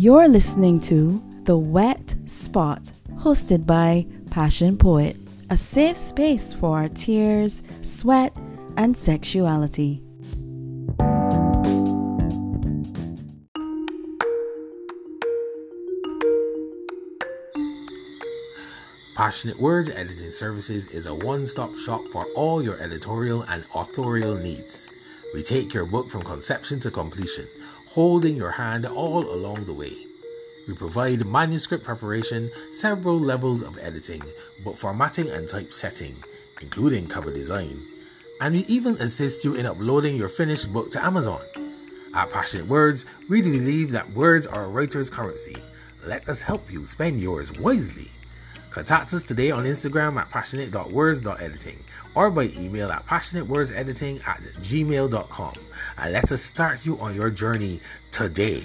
You're listening to The Wet Spot, hosted by Passion Poet, a safe space for our tears, sweat, and sexuality. Passionate Words Editing Services is a one-stop shop for all your editorial and authorial needs. We take your book from conception to completion, holding your hand all along the way. We provide manuscript preparation, several levels of editing, book formatting and typesetting, including cover design. And we even assist you in uploading your finished book to Amazon. At Passionate Words, we believe that words are a writer's currency. Let us help you spend yours wisely. Contact us today on Instagram at passionate.words.editing or by email at passionatewordsediting@gmail.com, and let us start you on your journey today.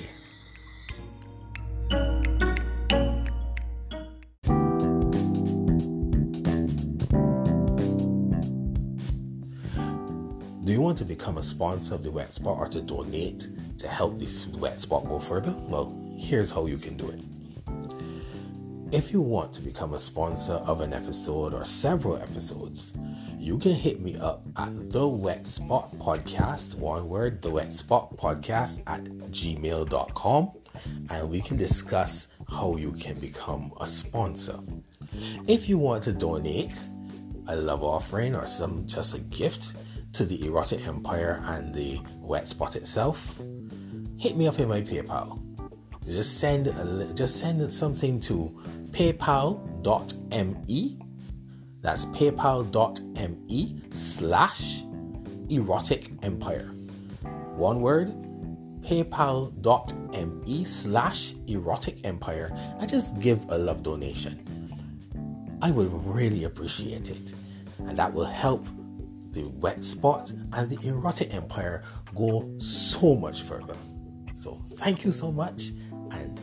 Do you want to become a sponsor of The Wet Spot or to donate to help this Wet Spot go further? Well, here's how you can do it. If you want to become a sponsor of an episode or several episodes, you can hit me up at thewetspotpodcast, one word, thewetspotpodcast@gmail.com, and we can discuss how you can become a sponsor. If you want to donate a love offering or some just a gift to the Erotic Empire and the Wet Spot itself, hit me up in my PayPal. Just send something to paypal.me. That's paypal.me/erotic empire. One word, paypal.me/erotic empire, and just give a love donation. I would really appreciate it, and that will help the Wet Spot and the Erotic Empire go so much further. So thank you so much, and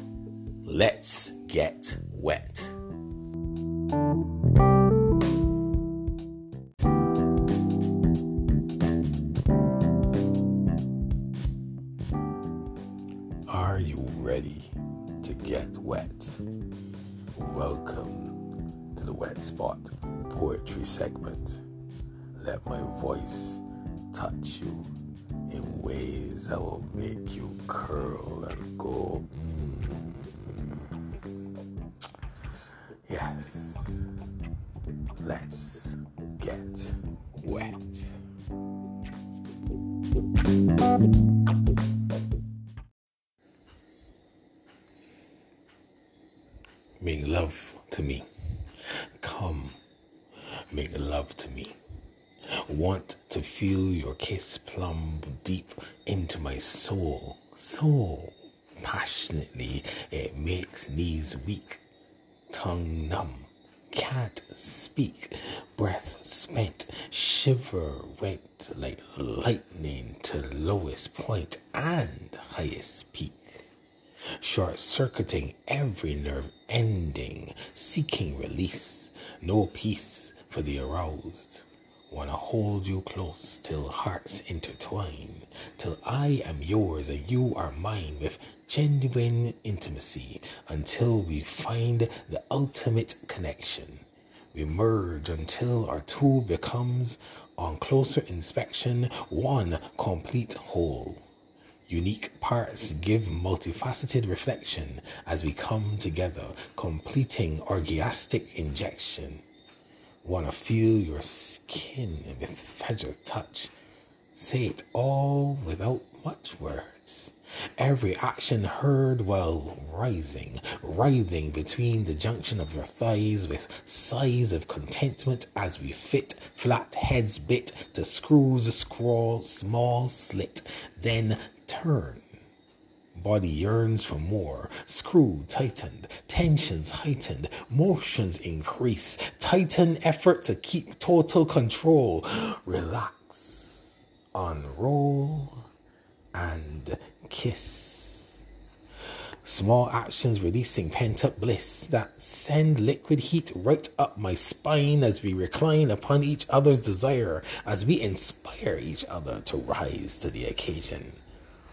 let's get wet. Are you ready to get wet? Welcome to the Wet Spot poetry segment. Let my voice touch you in ways that will make you curl and go. Yes, let's get wet. Make love to me. Come, make love to me. Want to feel your kiss plumb deep into my soul, so passionately it makes knees weak, tongue numb, can't speak, breath spent, shiver went like lightning to lowest point and highest peak, short-circuiting every nerve ending, seeking release, no peace for the aroused. Wanna hold you close till hearts intertwine, till I am yours and you are mine with genuine intimacy, until we find the ultimate connection. We merge until our two becomes, on closer inspection, one complete whole. Unique parts give multifaceted reflection as we come together, completing orgastic injection. Want to feel your skin with fragile touch. Say it all without much words. Every action heard while rising, writhing between the junction of your thighs with sighs of contentment as we fit, flat heads bit to screws, scrawl, small slit, then turn. Body yearns for more, screw tightened, tensions heightened, motions increase, tighten effort to keep total control, relax, unroll, and kiss. Small actions releasing pent-up bliss that send liquid heat right up my spine as we recline upon each other's desire, as we inspire each other to rise to the occasion.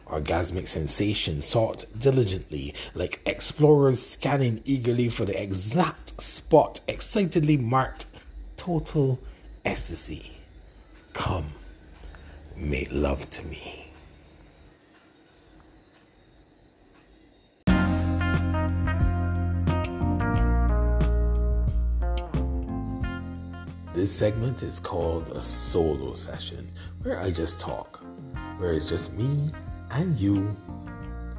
orgasmic sensation sought diligently, like explorers scanning eagerly for the exact spot, excitedly marked total ecstasy. Come, make love to me. This segment is called a solo session, where I just talk, where it's just me and you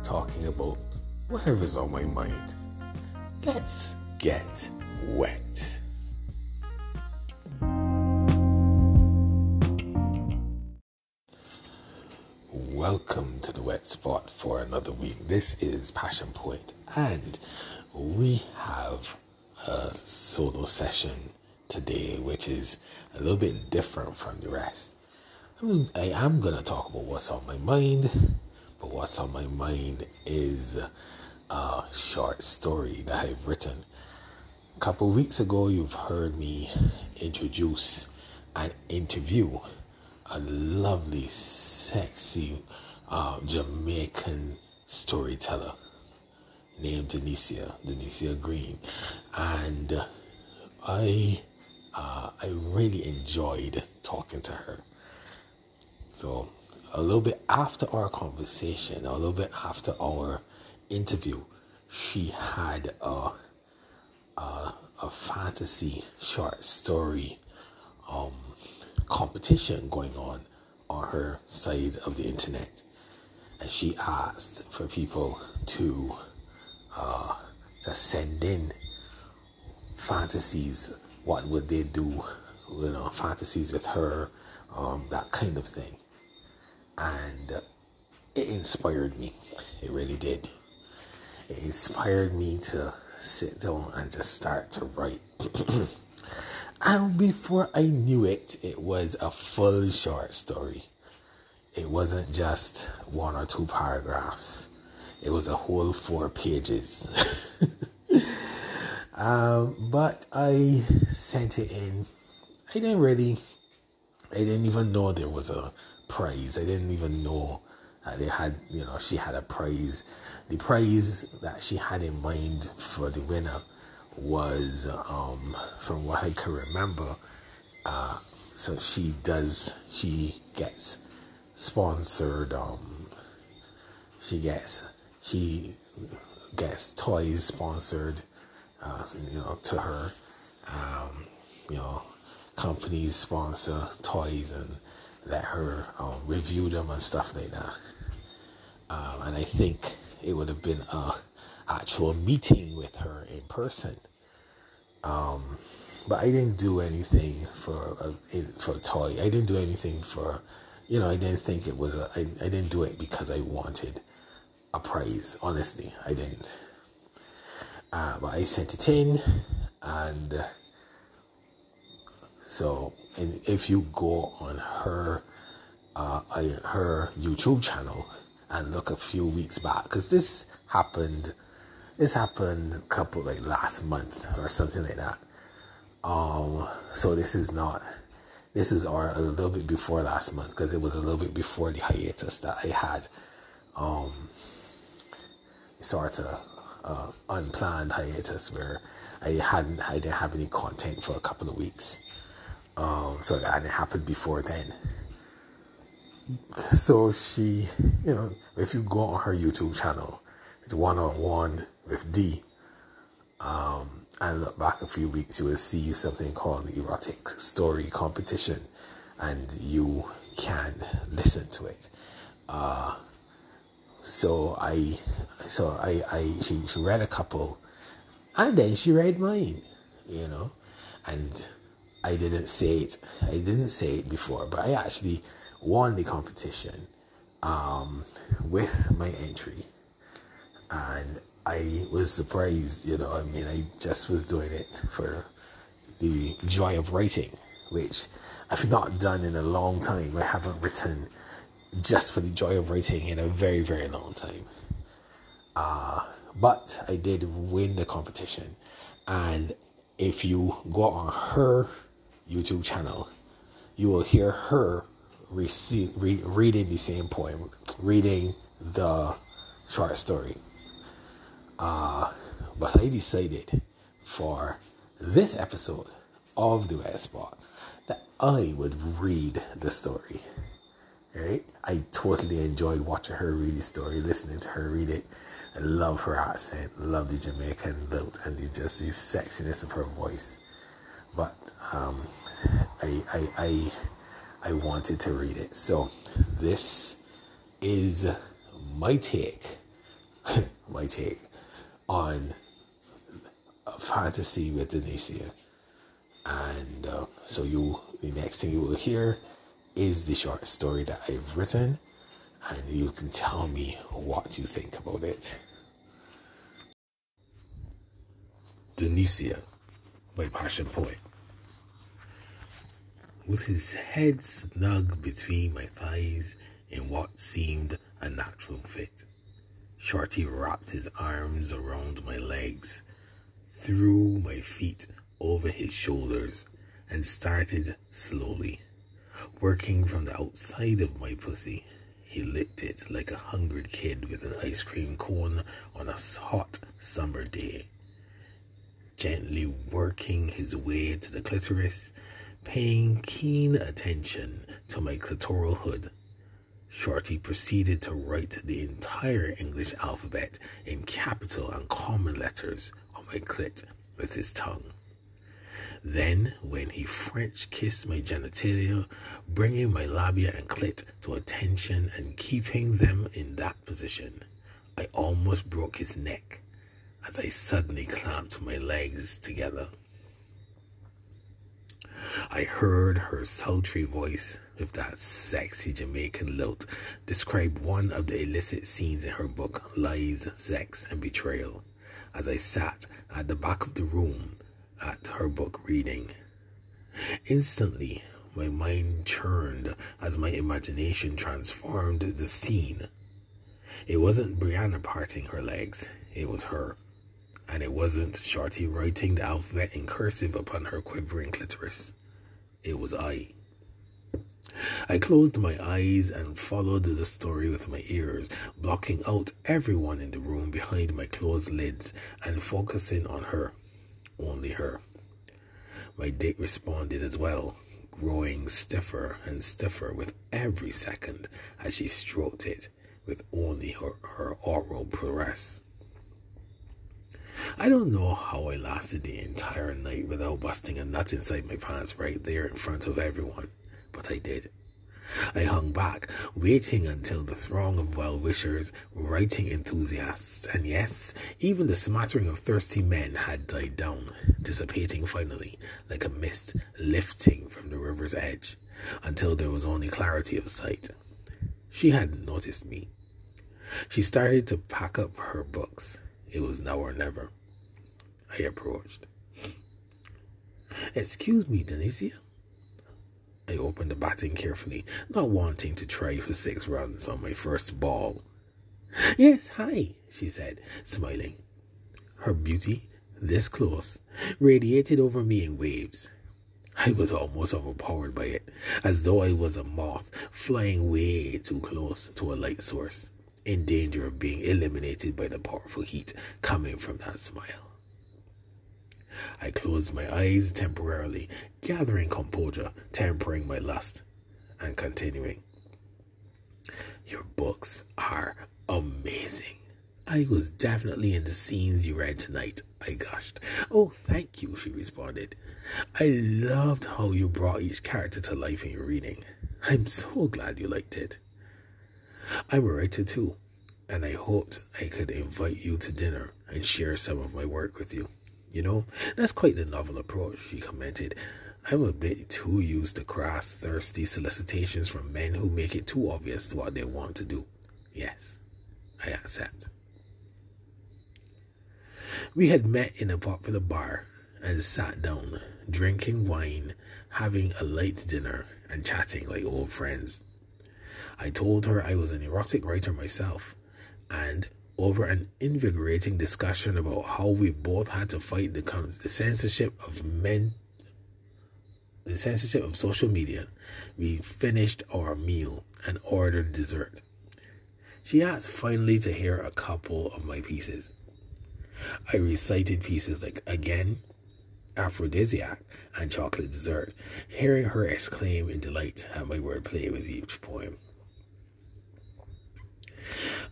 talking about whatever's on my mind. Let's get wet. Welcome to the wet spot for another week. This is Passion Point, and we have a solo session today, which is a little bit different from the rest. I mean, I am going to talk about what's on my mind, but what's on my mind is a short story that I've written. A couple weeks ago, you've heard me introduce and interview a lovely, sexy Jamaican storyteller named Denecia Green. And I really enjoyed talking to her. So a little bit after our conversation, a little bit after our interview, she had a fantasy short story competition going on her side of the internet, and she asked for people to send in fantasies. What would they do? You know, fantasies with her, that kind of thing. And it inspired me. It really did. It inspired me to sit down and just start to write. And before I knew it, it was a full short story. It wasn't just one or two paragraphs. It was a whole 4 pages. But I sent it in. I didn't even know there was a prize. I didn't even know that she had a prize. The prize that she had in mind for the winner was, from what I can remember, so she gets sponsored, she gets toys sponsored, to her, companies sponsor toys and let her review them and stuff like that. And I think it would have been an actual meeting with her in person. But I didn't do anything for a toy. I didn't do anything for, I didn't think it was I didn't do it because I wanted a prize. Honestly, I didn't. But I sent it in, and so, and if you go on her YouTube channel and look a few weeks back, because this happened a couple, like last month or something like that. So this is a little bit before last month, because it was a little bit before the hiatus that I had, unplanned hiatus where I didn't have any content for a couple of weeks, so that it happened before then. So she, if you go on her YouTube channel, it's 1-on-1 with D, and look back a few weeks, you will see something called the erotic story competition, and you can listen to it. So she read a couple, and then she read mine, and I didn't say it before, but I actually won the competition, with my entry, and I was surprised, I just was doing it for the joy of writing, which I've not done in a long time. I haven't written just for the joy of writing in a very, very long time. But I did win the competition. And if you go on her YouTube channel, you will hear her reading the same poem, reading the short story. But I decided for this episode of the Red Spot that I would read the story. Right? I totally enjoyed watching her read the story, listening to her read it. I love her accent, love the Jamaican lilt, and just the sexiness of her voice. But I wanted to read it. So this is my take, on a fantasy with Denecia. And so the next thing you will hear is the short story that I've written, and you can tell me what you think about it. Denecia by Passion Poet. With his head snug between my thighs in what seemed a natural fit, Shorty wrapped his arms around my legs, threw my feet over his shoulders, and started slowly, working from the outside of my pussy. He licked it like a hungry kid with an ice cream cone on a hot summer day, gently working his way to the clitoris, paying keen attention to my clitoral hood. Shorty proceeded to write the entire English alphabet in capital and common letters on my clit with his tongue. Then, when he French kissed my genitalia, bringing my labia and clit to attention and keeping them in that position, I almost broke his neck as I suddenly clamped my legs together. I heard her sultry voice with that sexy Jamaican lilt describe one of the illicit scenes in her book, Lies, Sex and Betrayal, as I sat at the back of the room at her book reading. Instantly, my mind churned as my imagination transformed the scene. It wasn't Brianna parting her legs, it was her. And it wasn't Shorty writing the alphabet in cursive upon her quivering clitoris. It was I. I closed my eyes and followed the story with my ears, blocking out everyone in the room behind my closed lids and focusing on her. Only her. My dick responded as well, growing stiffer and stiffer with every second as she stroked it with only her oral caress. I don't know how I lasted the entire night without busting a nut inside my pants right there in front of everyone, but I did. I hung back, waiting until the throng of well-wishers, writing enthusiasts, and yes, even the smattering of thirsty men had died down, dissipating finally, like a mist lifting from the river's edge, until there was only clarity of sight. She hadn't noticed me. She started to pack up her books. It was now or never. I approached. "Excuse me, Denecia." I opened the batting carefully, not wanting to try for 6 runs on my first ball. "Yes, hi," she said, smiling. Her beauty, this close, radiated over me in waves. I was almost overpowered by it, as though I was a moth flying way too close to a light source, in danger of being eliminated by the powerful heat coming from that smile. I closed my eyes temporarily, gathering composure, tempering my lust, and continuing. "Your books are amazing. I was definitely in the scenes you read tonight," I gushed. "Oh, thank you," she responded. "I loved how you brought each character to life in your reading. I'm so glad you liked it. I'm a writer too, and I hoped I could invite you to dinner and share some of my work with you. You know, that's quite the novel approach," she commented. "I'm a bit too used to crass, thirsty solicitations from men who make it too obvious what they want to do." "Yes, I accept." We had met in a popular bar and sat down, drinking wine, having a light dinner, and chatting like old friends. I told her I was an erotic writer myself, and over an invigorating discussion about how we both had to fight the censorship of men, the censorship of social media, we finished our meal and ordered dessert. She asked finally to hear a couple of my pieces. I recited pieces like Again, Aphrodisiac, and Chocolate Dessert, hearing her exclaim in delight at my wordplay with each poem.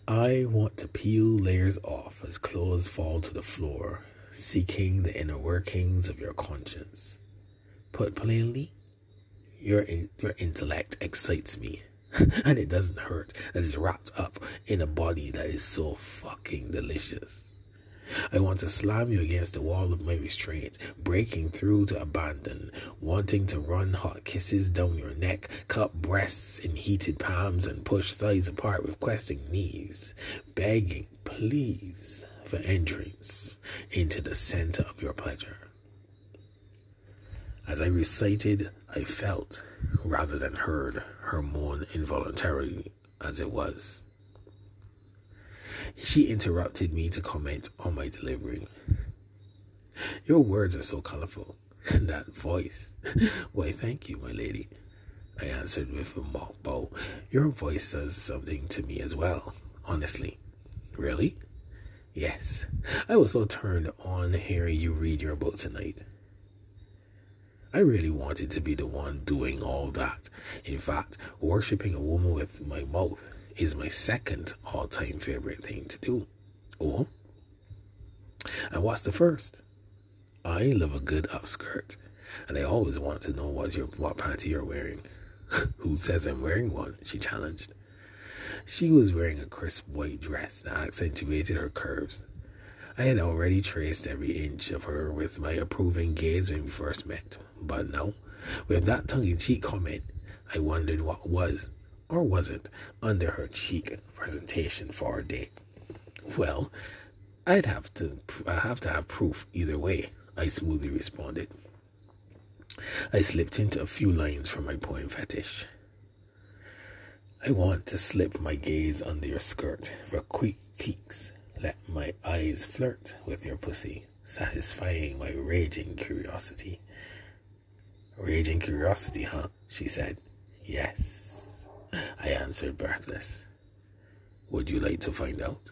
I want to peel layers off as clothes fall to the floor, seeking the inner workings of your conscience. Put plainly, your intellect excites me, and it doesn't hurt that it's wrapped up in a body that is so fucking delicious. I want to slam you against the wall of my restraint, breaking through to abandon, wanting to run hot kisses down your neck, cup breasts in heated palms, and push thighs apart with questing knees, begging, please, for entrance into the center of your pleasure. As I recited, I felt, rather than heard, her moan involuntarily as it was. She interrupted me to comment on my delivery. Your words are so colorful. And that voice. Why, thank you, my lady, I answered with a mock bow. Your voice says something to me as well, honestly. Really? Yes. I was so turned on hearing you read your book tonight. I really wanted to be the one doing all that. In fact, worshipping a woman with my mouth is my second all-time favorite thing to do. Oh? And what's the first? I love a good upskirt, and I always want to know what panty you're wearing. Who says I'm wearing one? She challenged. She was wearing a crisp white dress that accentuated her curves. I had already traced every inch of her with my approving gaze when we first met, but now, with that tongue-in-cheek comment, I wondered what was, or wasn't, under her cheek presentation for our date. Well, I have to have proof either way, I smoothly responded. I slipped into a few lines from my poem Fetish. I want to slip my gaze under your skirt for quick peeks. Let my eyes flirt with your pussy, satisfying my raging curiosity. Raging curiosity, huh? She said. Yes, I answered, breathless. Would you like to find out?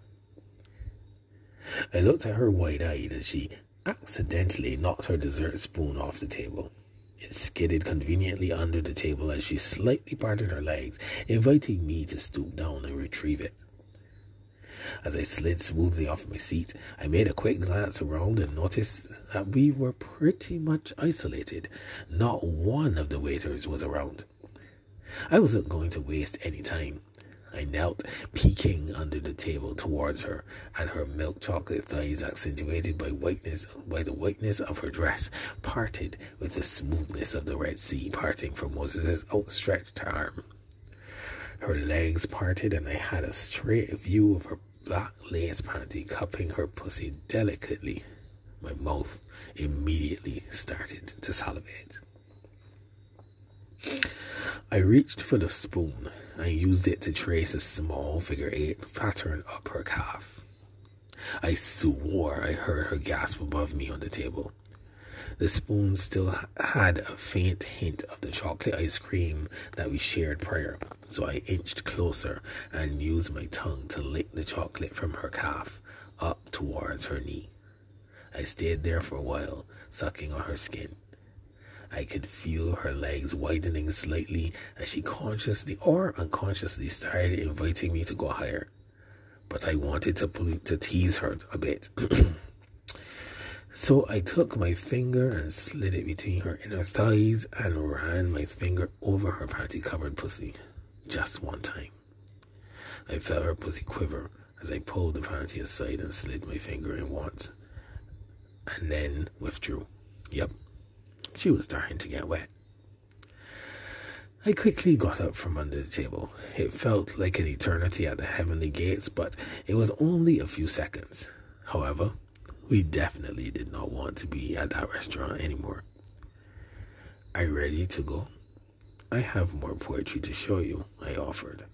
I looked at her wide-eyed as she accidentally knocked her dessert spoon off the table. It skidded conveniently under the table as she slightly parted her legs, inviting me to stoop down and retrieve it. As I slid smoothly off my seat, I made a quick glance around and noticed that we were pretty much isolated. Not one of the waiters was around. I wasn't going to waste any time. I knelt, peeking under the table towards her, and her milk chocolate thighs, accentuated by the whiteness of her dress, parted with the smoothness of the Red Sea parting from Moses' outstretched arm. Her legs parted, and I had a straight view of her black lace panty cupping her pussy delicately. My mouth immediately started to salivate. I reached for the spoon and used it to trace a small figure-8 pattern up her calf. I swore I heard her gasp above me on the table. The spoon still had a faint hint of the chocolate ice cream that we shared prior, so I inched closer and used my tongue to lick the chocolate from her calf up towards her knee. I stayed there for a while, sucking on her skin. I could feel her legs widening slightly as she consciously or unconsciously started inviting me to go higher. But I wanted to tease her a bit. So I took my finger and slid it between her inner thighs and ran my finger over her panty-covered pussy. Just one time. I felt her pussy quiver as I pulled the panty aside and slid my finger in once. And then withdrew. Yep. She was starting to get wet. I quickly got up from under the table. It felt like an eternity at the heavenly gates, but it was only a few seconds. However, we definitely did not want to be at that restaurant anymore. Are you ready to go? I have more poetry to show you, I offered.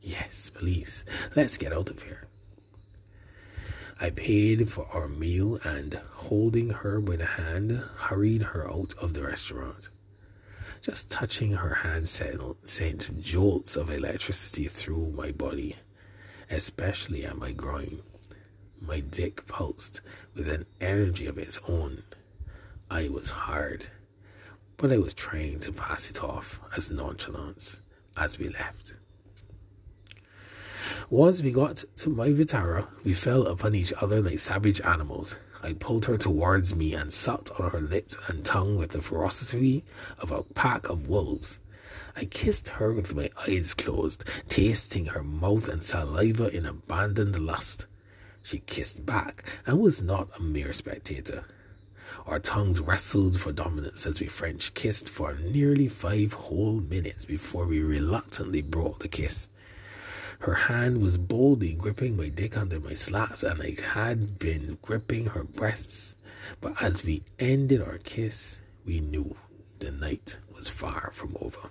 Yes, please. Let's get out of here. I paid for our meal and, holding her by the hand, hurried her out of the restaurant. Just touching her hand sent jolts of electricity through my body, especially at my groin. My dick pulsed with an energy of its own. I was hard, but I was trying to pass it off as nonchalance as we left. Once we got to my Vitara, we fell upon each other like savage animals. I pulled her towards me and sucked on her lips and tongue with the ferocity of a pack of wolves. I kissed her with my eyes closed, tasting her mouth and saliva in abandoned lust. She kissed back and was not a mere spectator. Our tongues wrestled for dominance as we French kissed for nearly 5 whole minutes before we reluctantly broke the kiss. Her hand was boldly gripping my dick under my slats, and I had been gripping her breasts. But as we ended our kiss, we knew the night was far from over.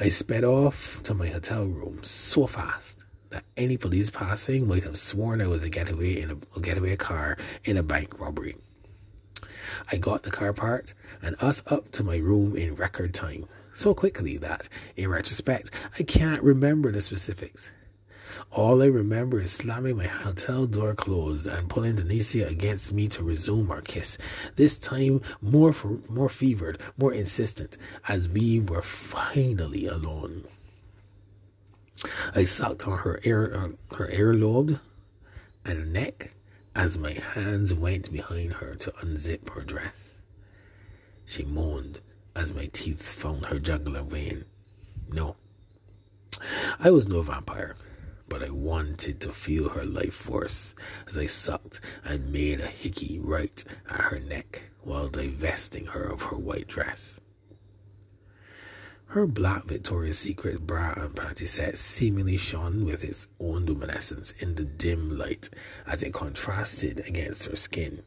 I sped off to my hotel room so fast that any police passing might have sworn I was a getaway car in a bank robbery. I got the car parked and us up to my room in record time, so quickly that, in retrospect, I can't remember the specifics. All I remember is slamming my hotel door closed and pulling Denecia against me to resume our kiss, this time more fevered, more insistent, as we were finally alone. I sucked on her earlobe and neck as my hands went behind her to unzip her dress. She moaned as my teeth found her jugular vein. No, I was no vampire, but I wanted to feel her life force as I sucked and made a hickey right at her neck while divesting her of her white dress. Her black Victoria's Secret bra and panty set seemingly shone with its own luminescence in the dim light as it contrasted against her skin.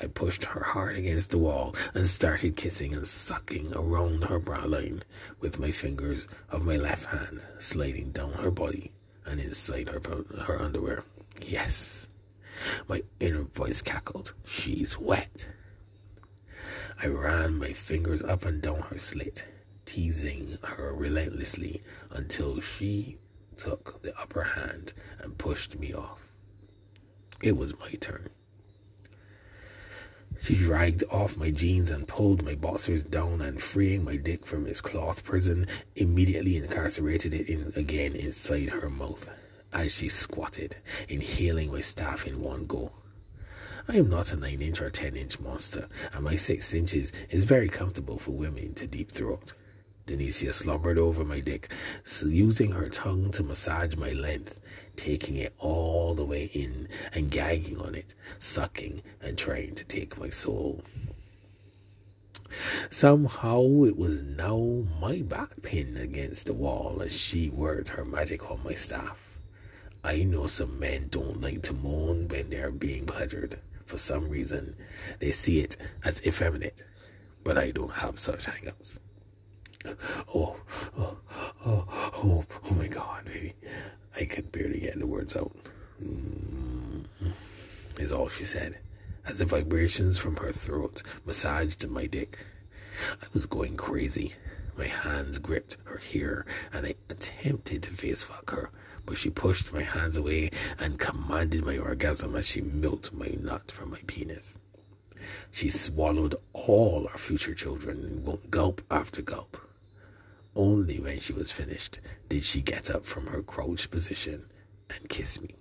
I pushed her hard against the wall and started kissing and sucking around her bra line with my fingers of my left hand sliding down her body and inside her underwear. Yes, my inner voice cackled, "She's wet." I ran my fingers up and down her slit, teasing her relentlessly until she took the upper hand and pushed me off. It was my turn. She dragged off my jeans and pulled my boxers down and, freeing my dick from its cloth prison, immediately incarcerated it again inside her mouth as she squatted, inhaling my staff in one go. I am not a 9-inch or 10-inch monster, and my 6 inches is very comfortable for women to deep throat. Denecia slumbered over my dick, using her tongue to massage my length, taking it all the way in and gagging on it, sucking and trying to take my soul. Somehow it was now my back pinned against the wall as she worked her magic on my staff. I know some men don't like to moan when they are being pleasured. For some reason, they see it as effeminate, but I don't have such hang-ups. Oh my God, baby. I could barely get the words out. Is all she said, as the vibrations from her throat massaged my dick. I was going crazy. My hands gripped her hair, and I attempted to face fuck her, but she pushed my hands away and commanded my orgasm as she milked my nut from my penis. She swallowed all our future children in gulp after gulp. Only when she was finished did she get up from her crouched position and kiss me.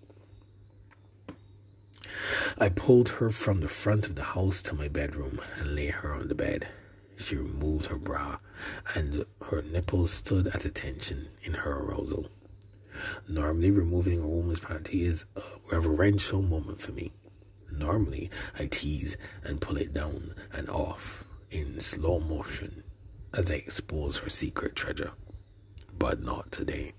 I pulled her from the front of the house to my bedroom and lay her on the bed. She removed her bra and her nipples stood at attention in her arousal. Normally, removing a woman's panty is a reverential moment for me. Normally, I tease and pull it down and off in slow motion as I expose her secret treasure, but not today.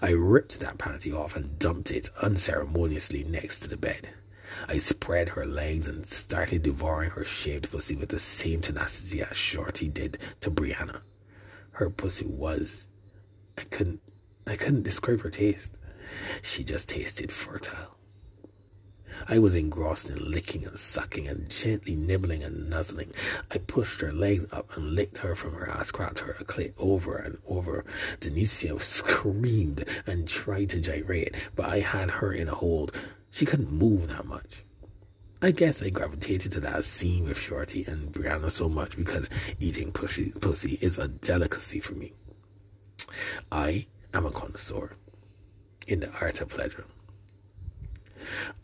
I ripped that panty off and dumped it unceremoniously next to the bed. I spread her legs and started devouring her shaved pussy with the same tenacity as Shorty did to Brianna. Her pussy was... I couldn't describe her taste. She just tasted fertile. I was engrossed in licking and sucking and gently nibbling and nuzzling. I pushed her legs up and licked her from her ass crack to her clit over and over. Denecia screamed and tried to gyrate, but I had her in a hold. She couldn't move that much. I guess I gravitated to that scene with Shorty and Brianna so much because eating pussy is a delicacy for me. I am a connoisseur in the art of pleasure.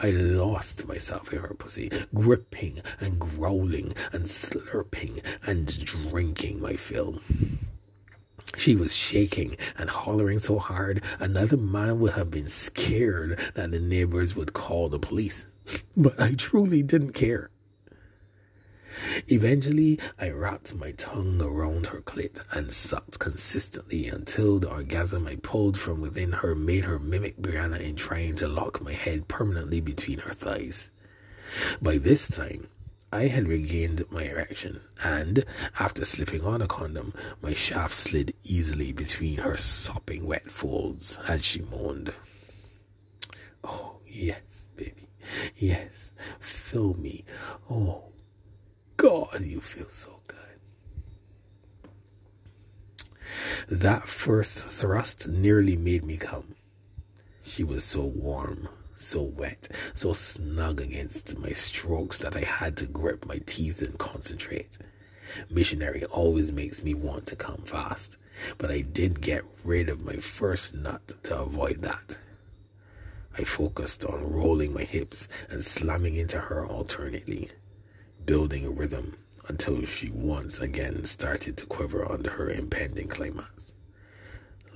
I lost myself in her pussy, gripping and growling and slurping and drinking my fill. She was shaking and hollering so hard, another man would have been scared that the neighbors would call the police. But I truly didn't care. Eventually, I wrapped my tongue around her clit and sucked consistently until the orgasm I pulled from within her made her mimic Brianna in trying to lock my head permanently between her thighs. By this time, I had regained my erection, and after slipping on a condom, my shaft slid easily between her sopping wet folds, and she moaned. "Oh, yes, baby, yes, fill me. Oh, God, you feel so good." That first thrust nearly made me come. She was so warm, so wet, so snug against my strokes that I had to grip my teeth and concentrate. Missionary always makes me want to come fast, but I did get rid of my first nut to avoid that. I focused on rolling my hips and slamming into her alternately, building a rhythm until she once again started to quiver under her impending climax.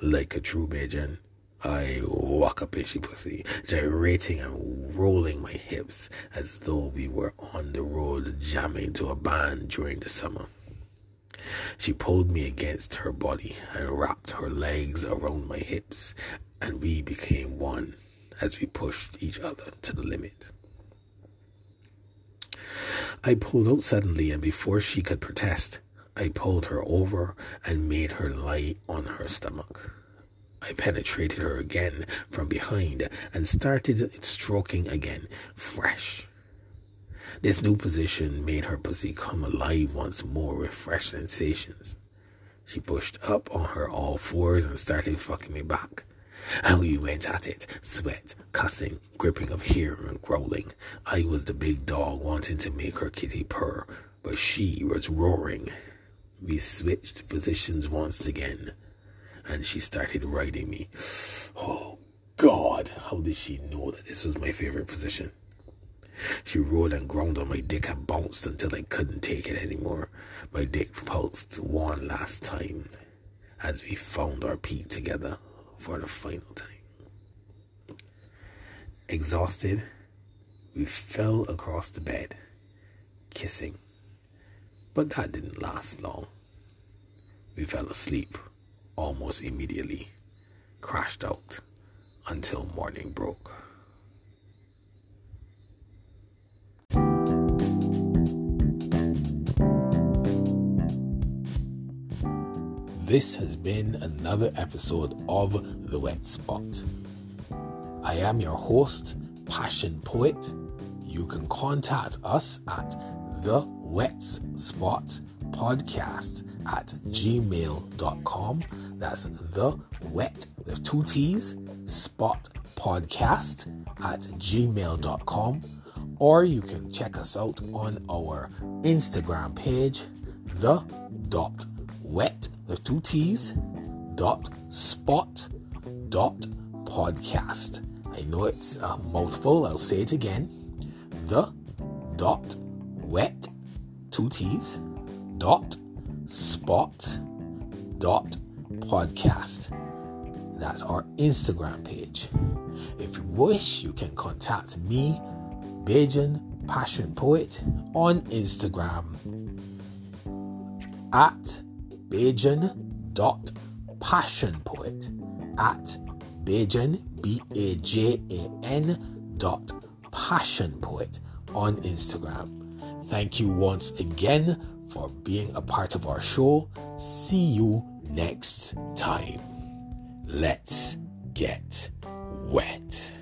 Like a true Bajan, I walk up into pussy, gyrating and rolling my hips as though we were on the road jamming to a band during the summer. She pulled me against her body and wrapped her legs around my hips, and we became one as we pushed each other to the limit. I pulled out suddenly, and before she could protest, I pulled her over and made her lie on her stomach. I penetrated her again from behind and started stroking again, fresh. This new position made her pussy come alive once more with fresh sensations. She pushed up on her all fours and started fucking me back. And we went at it, sweat, cussing, gripping of hair and growling. I was the big dog wanting to make her kitty purr, but she was roaring. We switched positions once again, and she started riding me. Oh, God, how did she know that this was my favorite position? She rolled and groaned on my dick and bounced until I couldn't take it anymore. My dick pulsed one last time as we found our peak together for the final time. Exhausted, we fell across the bed, kissing. But that didn't last long. We fell asleep almost immediately, crashed out until morning broke. This has been another episode of The Wet Spot. I am your host, Passion Poet. You can contact us at thewetspotpodcast@gmail.com. That's the wet with 2 T's spot podcast at gmail.com, or you can check us out on our Instagram page, the.wet.spot.podcast. I know it's a mouthful. I'll say it again. The.wet.spot.podcast. That's our Instagram page. If you wish, you can contact me, Bajan Passion Poet, on Instagram at Bajan.passionpoet, at Bajan, Bajan .passionpoet on Instagram. Thank you once again for being a part of our show. See you next time. Let's get wet.